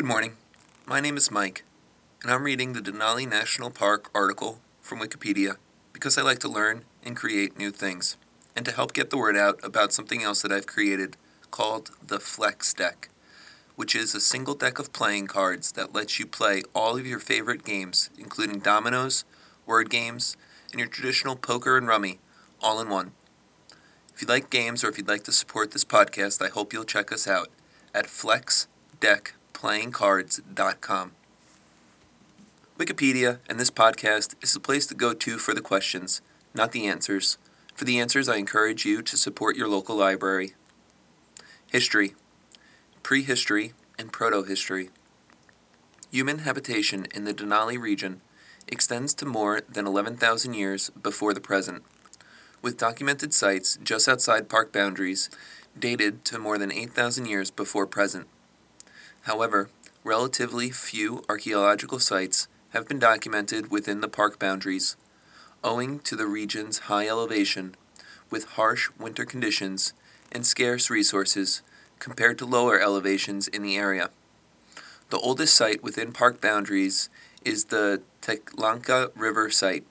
Good morning. My name is Mike, and I'm reading the Denali National Park article from Wikipedia because I like to learn and create new things, and to help get the word out about something else that I've created called the Flex Deck, which is a single deck of playing cards that lets you play all of your favorite games, including dominoes, word games, and your traditional poker and rummy, all in one. If you like games or if you'd like to support this podcast, I hope you'll check us out at FlexDeckPlayingCards.com. Wikipedia and this podcast is the place to go to for the questions, not the answers. For the answers, I encourage you to support your local library. History, prehistory, and proto-history. Human habitation in the Denali region extends to more than 11,000 years before the present, with documented sites just outside park boundaries dated to more than 8,000 years before present. However, relatively few archaeological sites have been documented within the park boundaries, owing to the region's high elevation, with harsh winter conditions and scarce resources compared to lower elevations in the area. The oldest site within park boundaries is the Teklanka River site,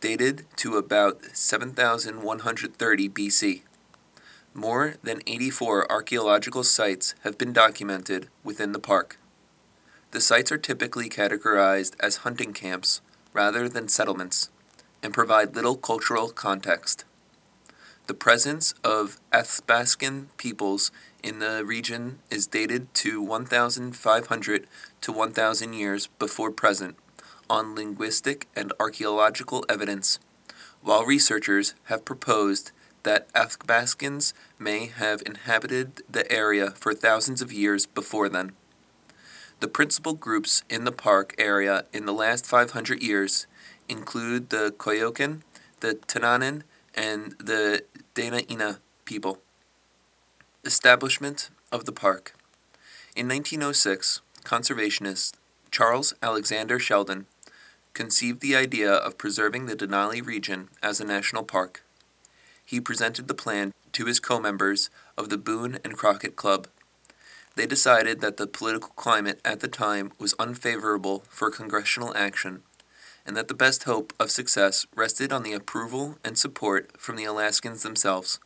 dated to about 7,130 BC. More than 84 archaeological sites have been documented within the park. The sites are typically categorized as hunting camps rather than settlements, and provide little cultural context. The presence of Athabaskan peoples in the region is dated to 1,500 to 1,000 years before present on linguistic and archaeological evidence, while researchers have proposed that Athabascans may have inhabited the area for thousands of years before then. The principal groups in the park area in the last 500 years include the Koyukon, the Tanana, and the Dena'ina people. Establishment of the park. In 1906, conservationist Charles Alexander Sheldon conceived the idea of preserving the Denali region as a national park. He presented the plan to his co-members of the Boone and Crockett Club. They decided that the political climate at the time was unfavorable for congressional action, and that the best hope of success rested on the approval and support from the Alaskans themselves.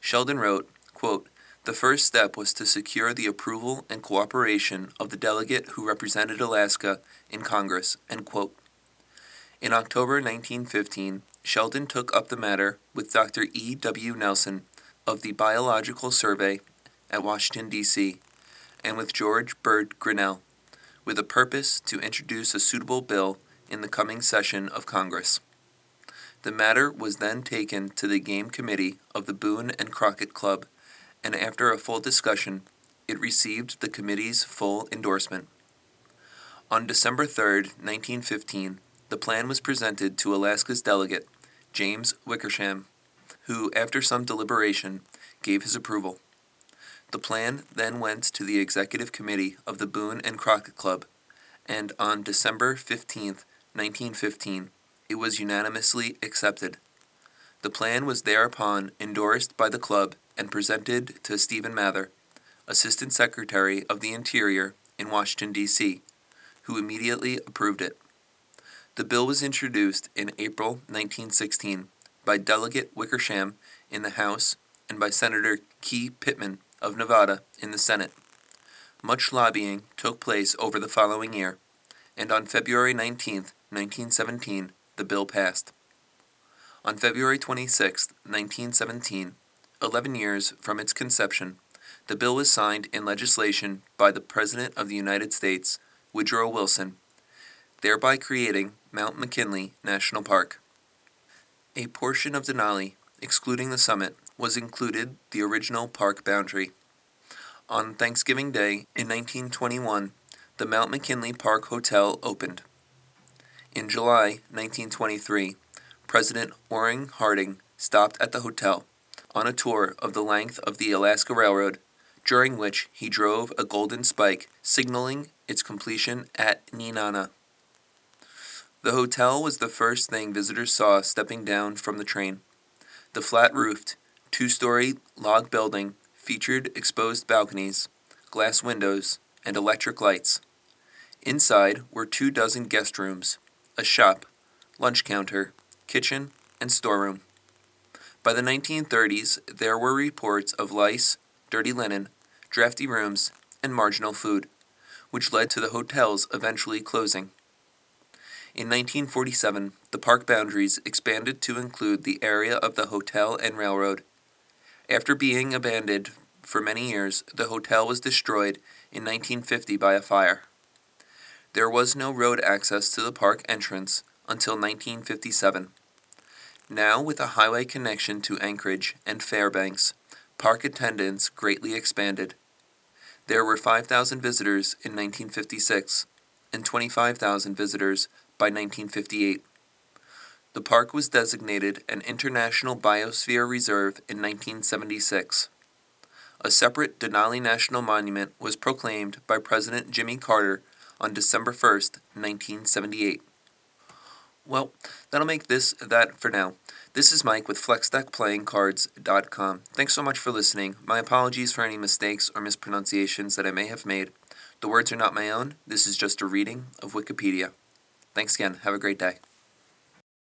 Sheldon wrote, quote, "The first step was to secure the approval and cooperation of the delegate who represented Alaska in Congress," end quote. In October 1915, Sheldon took up the matter with Dr. E. W. Nelson of the Biological Survey at Washington, D.C., and with George Bird Grinnell, with a purpose to introduce a suitable bill in the coming session of Congress. The matter was then taken to the Game Committee of the Boone and Crockett Club, and after a full discussion, it received the committee's full endorsement. On December 3, 1915, the plan was presented to Alaska's delegate, James Wickersham, who, after some deliberation, gave his approval. The plan then went to the Executive Committee of the Boone and Crockett Club, and on December 15, 1915, it was unanimously accepted. The plan was thereupon endorsed by the club and presented to Stephen Mather, Assistant Secretary of the Interior in Washington, D.C., who immediately approved it. The bill was introduced in April 1916 by Delegate Wickersham in the House and by Senator Key Pittman of Nevada in the Senate. Much lobbying took place over the following year, and on February 19, 1917, the bill passed. On February 26, 1917, 11 years from its conception, the bill was signed in legislation by the President of the United States, Woodrow Wilson, thereby creating Mount McKinley National Park. A portion of Denali, excluding the summit, was included the original park boundary. On Thanksgiving Day in 1921, the Mount McKinley Park Hotel opened. In July 1923, President Warren Harding stopped at the hotel on a tour of the length of the Alaska Railroad, during which he drove a golden spike signaling its completion at Nenana. The hotel was the first thing visitors saw stepping down from the train. The flat-roofed, two-story log building featured exposed balconies, glass windows, and electric lights. Inside were 24 guest rooms, a shop, lunch counter, kitchen, and storeroom. By the 1930s, there were reports of lice, dirty linen, drafty rooms, and marginal food, which led to the hotels eventually closing. In 1947, the park boundaries expanded to include the area of the hotel and railroad. After being abandoned for many years, the hotel was destroyed in 1950 by a fire. There was no road access to the park entrance until 1957. Now, with a highway connection to Anchorage and Fairbanks, park attendance greatly expanded. There were 5,000 visitors in 1956 and 25,000 visitors by 1958. The park was designated an International Biosphere Reserve in 1976. A separate Denali National Monument was proclaimed by President Jimmy Carter on December 1, 1978. Well, that'll make that for now. This is Mike with FlexDeckPlayingCards.com. Thanks so much for listening. My apologies for any mistakes or mispronunciations that I may have made. The words are not my own. This is just a reading of Wikipedia. Thanks again. Have a great day.